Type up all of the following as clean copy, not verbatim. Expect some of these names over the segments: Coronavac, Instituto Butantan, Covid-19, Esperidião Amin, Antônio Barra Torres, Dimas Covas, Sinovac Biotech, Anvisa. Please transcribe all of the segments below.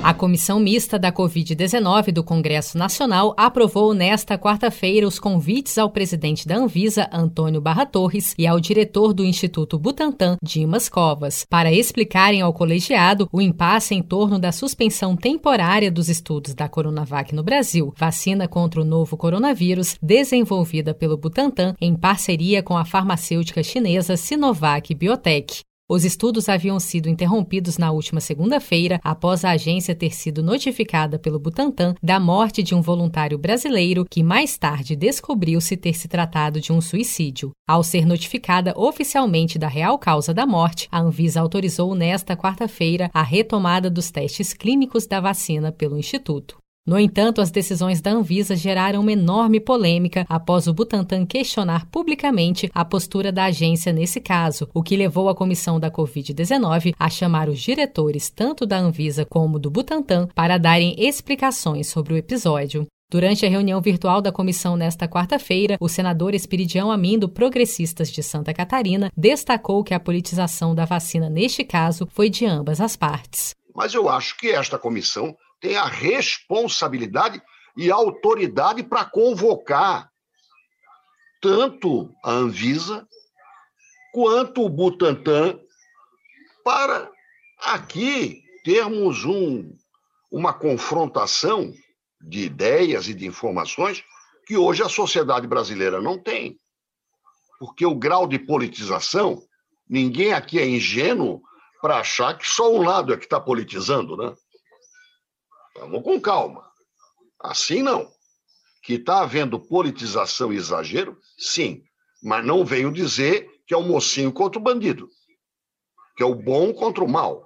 A Comissão Mista da Covid-19 do Congresso Nacional aprovou nesta quarta-feira os convites ao presidente da Anvisa, Antônio Barra Torres, e ao diretor do Instituto Butantan, Dimas Covas, para explicarem ao colegiado o impasse em torno da suspensão temporária dos estudos da Coronavac no Brasil, vacina contra o novo coronavírus desenvolvida pelo Butantan em parceria com a farmacêutica chinesa Sinovac Biotech. Os estudos haviam sido interrompidos na última segunda-feira, após a agência ter sido notificada pelo Butantan da morte de um voluntário brasileiro que mais tarde descobriu-se ter se tratado de um suicídio. Ao ser notificada oficialmente da real causa da morte, a Anvisa autorizou nesta quarta-feira a retomada dos testes clínicos da vacina pelo Instituto. No entanto, as decisões da Anvisa geraram uma enorme polêmica após o Butantan questionar publicamente a postura da agência nesse caso, o que levou a comissão da Covid-19 a chamar os diretores tanto da Anvisa como do Butantan para darem explicações sobre o episódio. Durante a reunião virtual da comissão nesta quarta-feira, o senador Esperidião Amin, do Progressistas de Santa Catarina, destacou que a politização da vacina neste caso foi de ambas as partes. Mas eu acho que esta comissão tem a responsabilidade e a autoridade para convocar tanto a Anvisa quanto o Butantan para aqui termos uma confrontação de ideias e de informações que hoje a sociedade brasileira não tem. Porque o grau de politização, ninguém aqui é ingênuo para achar que só um lado é que está politizando, né? Vamos com calma. Assim não. Que está havendo politização e exagero, sim. Mas não venho dizer que é o mocinho contra o bandido. Que é o bom contra o mal.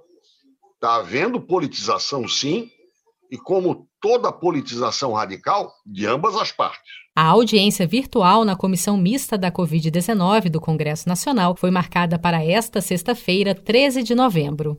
Está havendo politização, sim. E como toda politização radical, de ambas as partes. A audiência virtual na Comissão Mista da Covid-19 do Congresso Nacional foi marcada para esta sexta-feira, 13 de novembro.